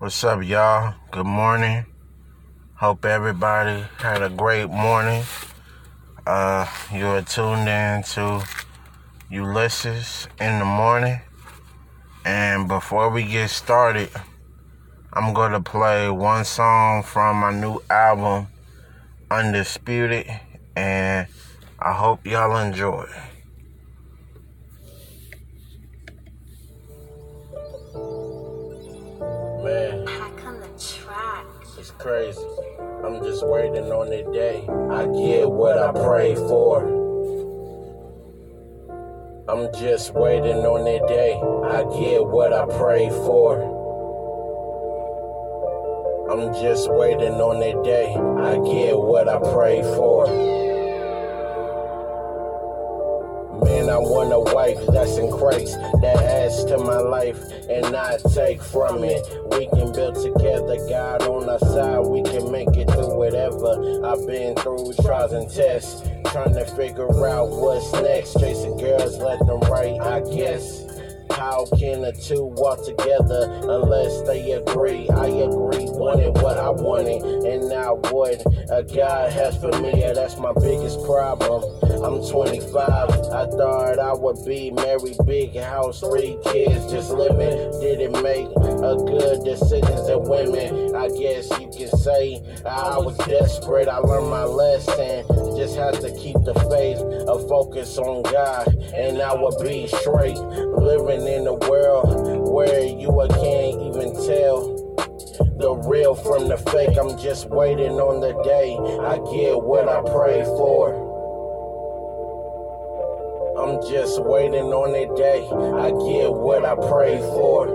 What's up, y'all? Good morning. Hope everybody had a great morning. You are tuned in to Ulysses in the morning. And before we get started, I'm going to play one song from my new album, Undisputed, and I hope y'all enjoy. Man, it's crazy. I'm just waiting on the day I get what I pray for. I'm just waiting on the day I get what I pray for. I'm just waiting on the day I get what I pray for. Man, I want a wife that's in Christ, that adds to my life and not take from it. We can build together, God on our side, we can make it through whatever I've been through, trials and tests, trying to figure out what's next, chasing girls left and right, I guess. How can the two walk together unless they agree? I agree, wanted what I wanted, and now what God has for me, yeah, that's my biggest problem. I'm 25, I thought I would be married, big house, 3 kids, just living. Didn't make a good decisions and women, I guess you can say I was desperate. I learned my lesson, just have to keep the faith, a focus on God, and I would be straight, living in a world where you can't even tell the real from the fake. I'm just waiting on the day I get what I pray for. I'm just waiting on the day I get what I pray for.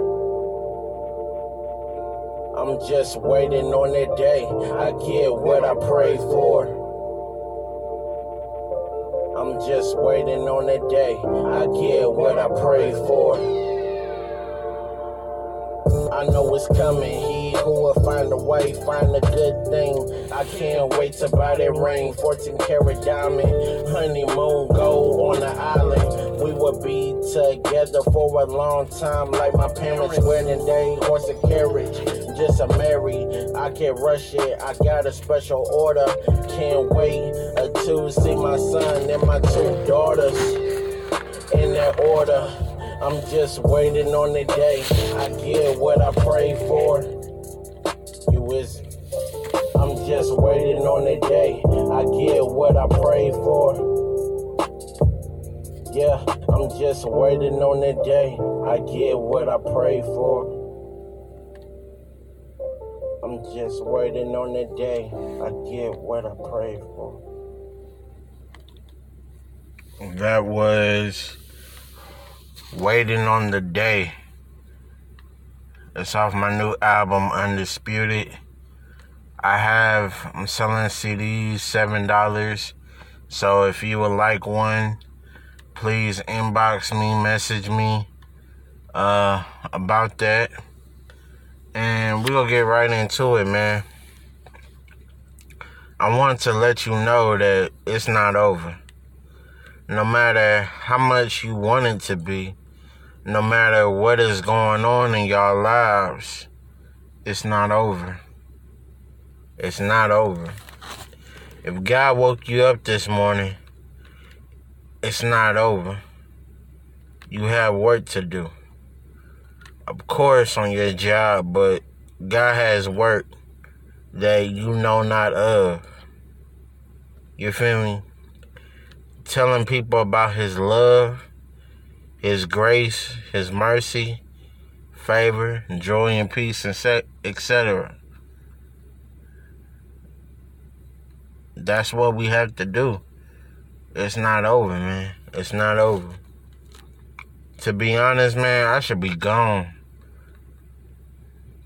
I'm just waiting on the day I get what I pray for. I'm just waiting on the day I get what I pray for. I know it's coming. He who will find a way, find a good thing. I can't wait to buy that ring, 14 karat diamond, honeymoon gold on the island. We will be together for a long time, like my parents' wedding day, horse and carriage. Just a married, I can't rush it, I got a special order, can't wait to see my son and my 2 daughters in that order. I'm just waiting on the day I get what I pray for. I'm just waiting on the day I get what I pray for. Yeah, I'm just waiting on the day I get what I pray for. I'm just waiting on the day I get what I pray for. That was Waiting on the Day. It's off my new album, Undisputed. I'm selling CDs, $7. So if you would like one, please inbox me, message me about that. And we're going to get right into it, man. I want to let you know that it's not over. No matter how much you want it to be, no matter what is going on in your lives, it's not over. It's not over. If God woke you up this morning, it's not over. You have work to do. Of course, on your job, but God has work that you know not of. You feel me? Telling people about His love, His grace, His mercy, favor, joy, and peace, etc. That's what we have to do. It's not over, man. It's not over. To be honest, man, I should be gone.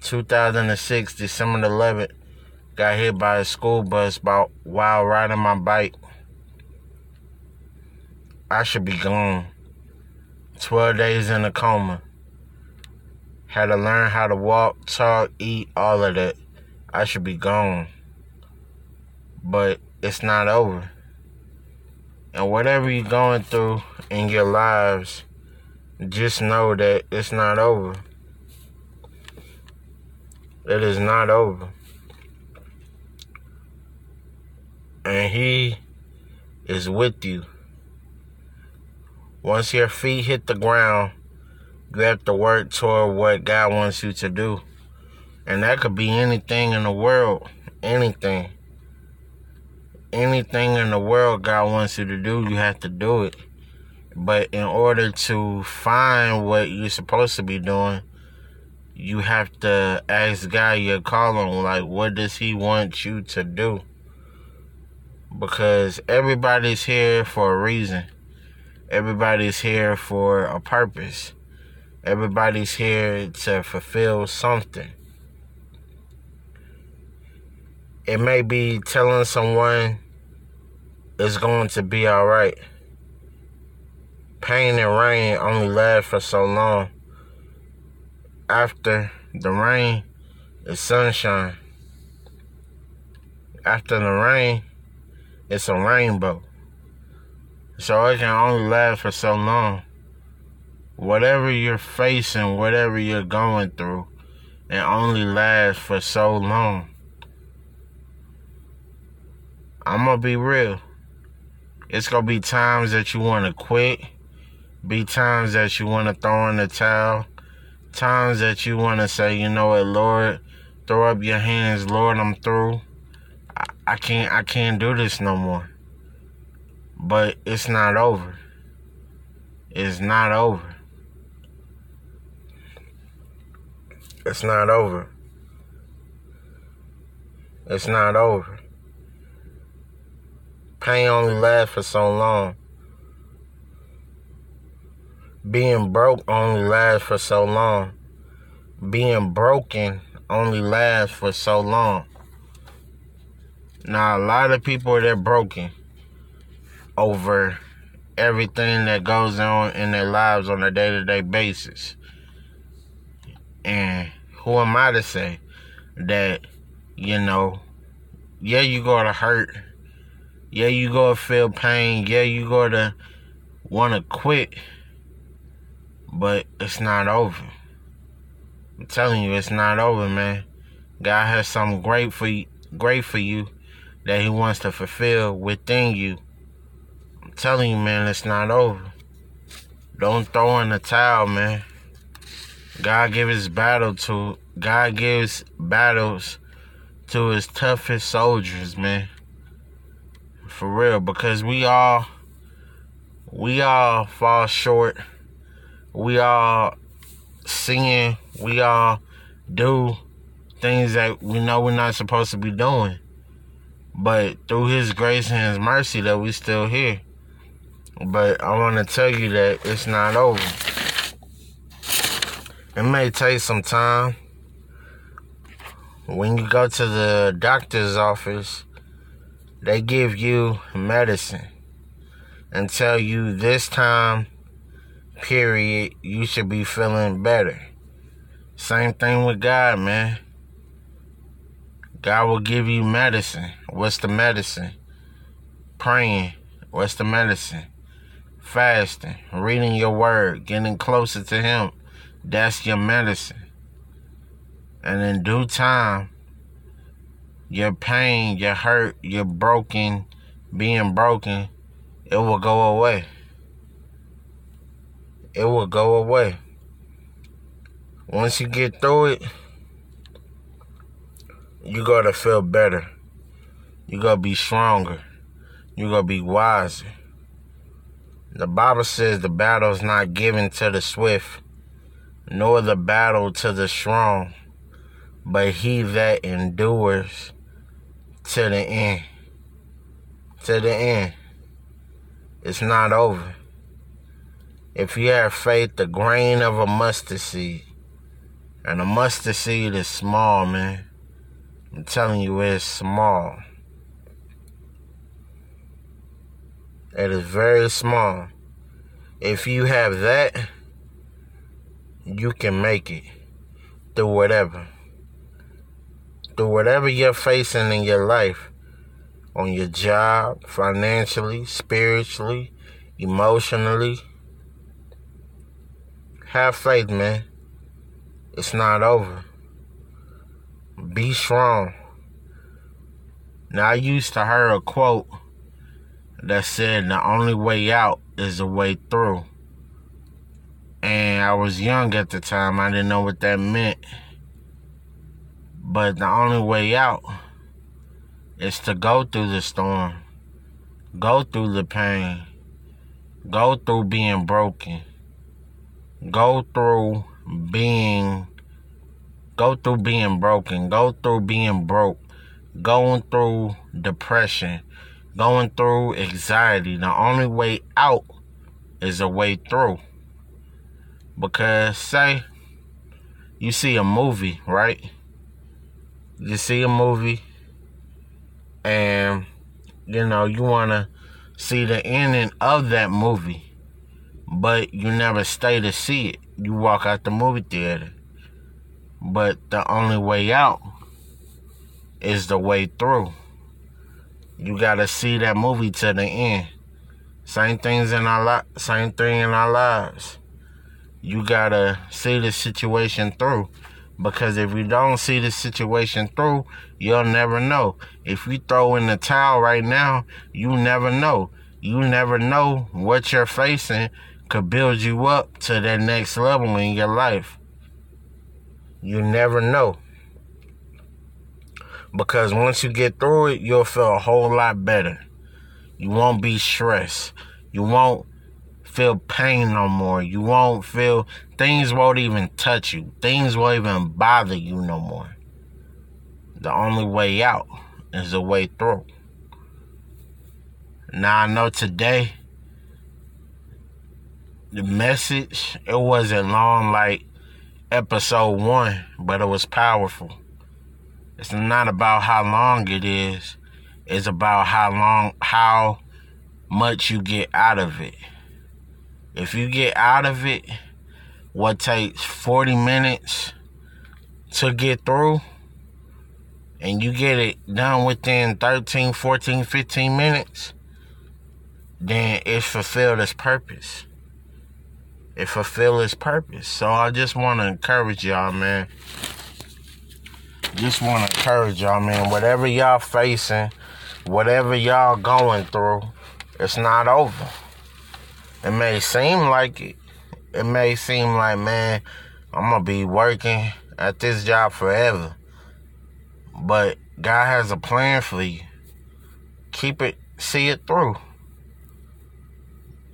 2006, December 11th, got hit by a school bus while riding my bike. I should be gone. 12 days in a coma. Had to learn how to walk, talk, eat, all of that. I should be gone. But it's not over. And whatever you're going through in your lives, just know that it's not over. It is not over. And he is with you. Once your feet hit the ground, you have to work toward what God wants you to do. And that could be anything in the world. Anything. Anything in the world God wants you to do, you have to do it. But in order to find what you're supposed to be doing, you have to ask God your calling. Like, what does he want you to do? Because everybody's here for a reason. Everybody's here for a purpose. Everybody's here to fulfill something. It may be telling someone it's going to be all right. Pain and rain only last for so long. After the rain is sunshine. After the rain, it's a rainbow. So it can only last for so long. Whatever you're facing, whatever you're going through, it only lasts for so long. I'm going to be real. It's going to be times that you want to quit. Be times that you want to throw in the towel. Times that you want to say, you know what, Lord, throw up your hands. Lord, I'm through. I can't do this no more. But it's not over. It's not over. It's not over. It's not over. Pain only lasts for so long. Being broke only lasts for so long. Being broken only lasts for so long. Now, a lot of people, they're broken over everything that goes on in their lives on a day-to-day basis. And who am I to say that, you know, yeah, you go to hurt. Yeah, you go to feel pain. Yeah, you go to want to quit. But it's not over. I'm telling you, it's not over, man. God has something great for you that he wants to fulfill within you. I'm telling you, man, it's not over. Don't throw in the towel, man. God gives battles to his toughest soldiers, man. For real, because we all fall short. We all sin. We all do things that we know we're not supposed to be doing. But through his grace and his mercy that we still here. But I want to tell you that it's not over. It may take some time. When you go to the doctor's office, they give you medicine and tell you this time period you should be feeling better. Same thing with God, man. God will give you medicine. What's the medicine? Praying. What's the medicine? Fasting. Reading your word. Getting closer to him. That's your medicine. And in due time, your pain, your hurt, your broken, being broken, it will go away. It will go away. Once you get through it, you're going to feel better. You're going to be stronger. You're going to be wiser. The Bible says the battle is not given to the swift, nor the battle to the strong, but he that endures to the end. To the end. It's not over. If you have faith, the grain of a mustard seed. And a mustard seed is small, man. I'm telling you, it's small. It is very small. If you have that, you can make it through whatever. Through whatever you're facing in your life. On your job, financially, spiritually, emotionally. Have faith, man. It's not over. be strong. Now, I used to hear a quote that said, the only way out is the way through. And I was young at the time. I didn't know what that meant. But the only way out is to go through the storm, go through the pain, go through being broken, go through being broken, go through being broke, going through depression, going through anxiety. The only way out is a way through. Because say you see a movie, right? You see a movie and you know you want to see the ending of that movie, but you never stay to see it. You walk out the movie theater. But the only way out is the way through. You gotta see that movie to the end. Same thing in our lives. You gotta see the situation through, because if you don't see the situation through, you'll never know. If you throw in the towel right now, you never know. You never know what you're facing could build you up to that next level in your life. You never know. Because once you get through it, you'll feel a whole lot better. You won't be stressed. You won't feel pain no more. You won't feel, things won't even touch you. Things won't even bother you no more. The only way out is the way through. Now, I know today, the message, it wasn't long like episode 1, but it was powerful. It's not about how long it is. It's about how much you get out of it. If you get out of it, what takes 40 minutes to get through, and you get it done within 13, 14, 15 minutes, then it fulfilled its purpose. It fulfilled its purpose. So I just want to encourage y'all, man. Just want to encourage y'all, man. Whatever y'all facing, whatever y'all going through, it's not over. It may seem like it. It may seem like, man, I'm going to be working at this job forever. But God has a plan for you. Keep it, see it through.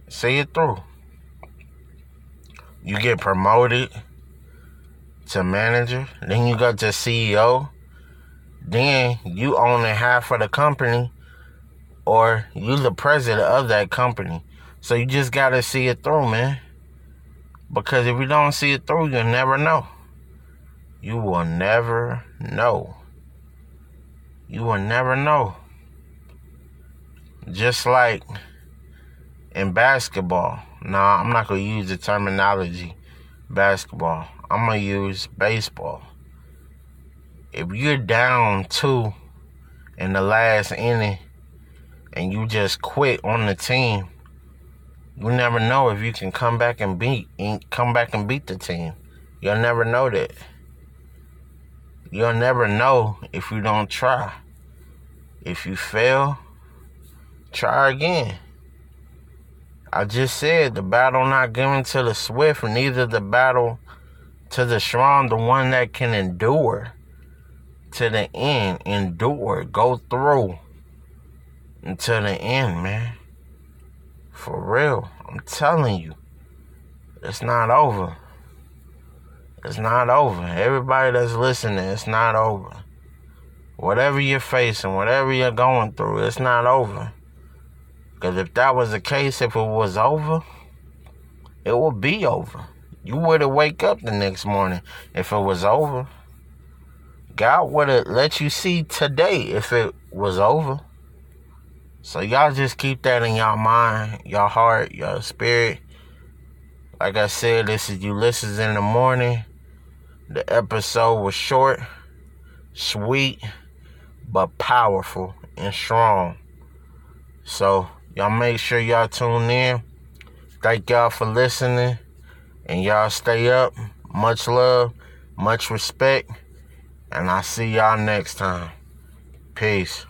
See it through. You get promoted to manager, then you go to CEO, then you own a half of the company, or you the president of that company. So you just gotta see it through, man. Because if you don't see it through, you'll never know. You will never know. You will never know. Just like in basketball. Now, I'm not gonna use the terminology basketball. I'm gonna use baseball. If you're down 2 in the last inning and you just quit on the team, you never know if you can come back and beat the team. You'll never know that. You'll never know if you don't try. If you fail, try again. I just said the battle not given to the swift, neither the battle to the strong, the one that can endure to the end. Endure, go through until the end, man. For real, I'm telling you, it's not over. It's not over. Everybody that's listening, it's not over. Whatever you're facing, whatever you're going through, it's not over. Because if that was the case, if it was over, it would be over. You would have wake up the next morning if it was over. God would have let you see today if it was over. So y'all just keep that in y'all mind, y'all heart, y'all spirit. Like I said, this is Ulysses in the Morning. The episode was short, sweet, but powerful and strong. So y'all make sure y'all tune in. Thank y'all for listening. And y'all stay up. Much love, much respect. And I'll see y'all next time. Peace.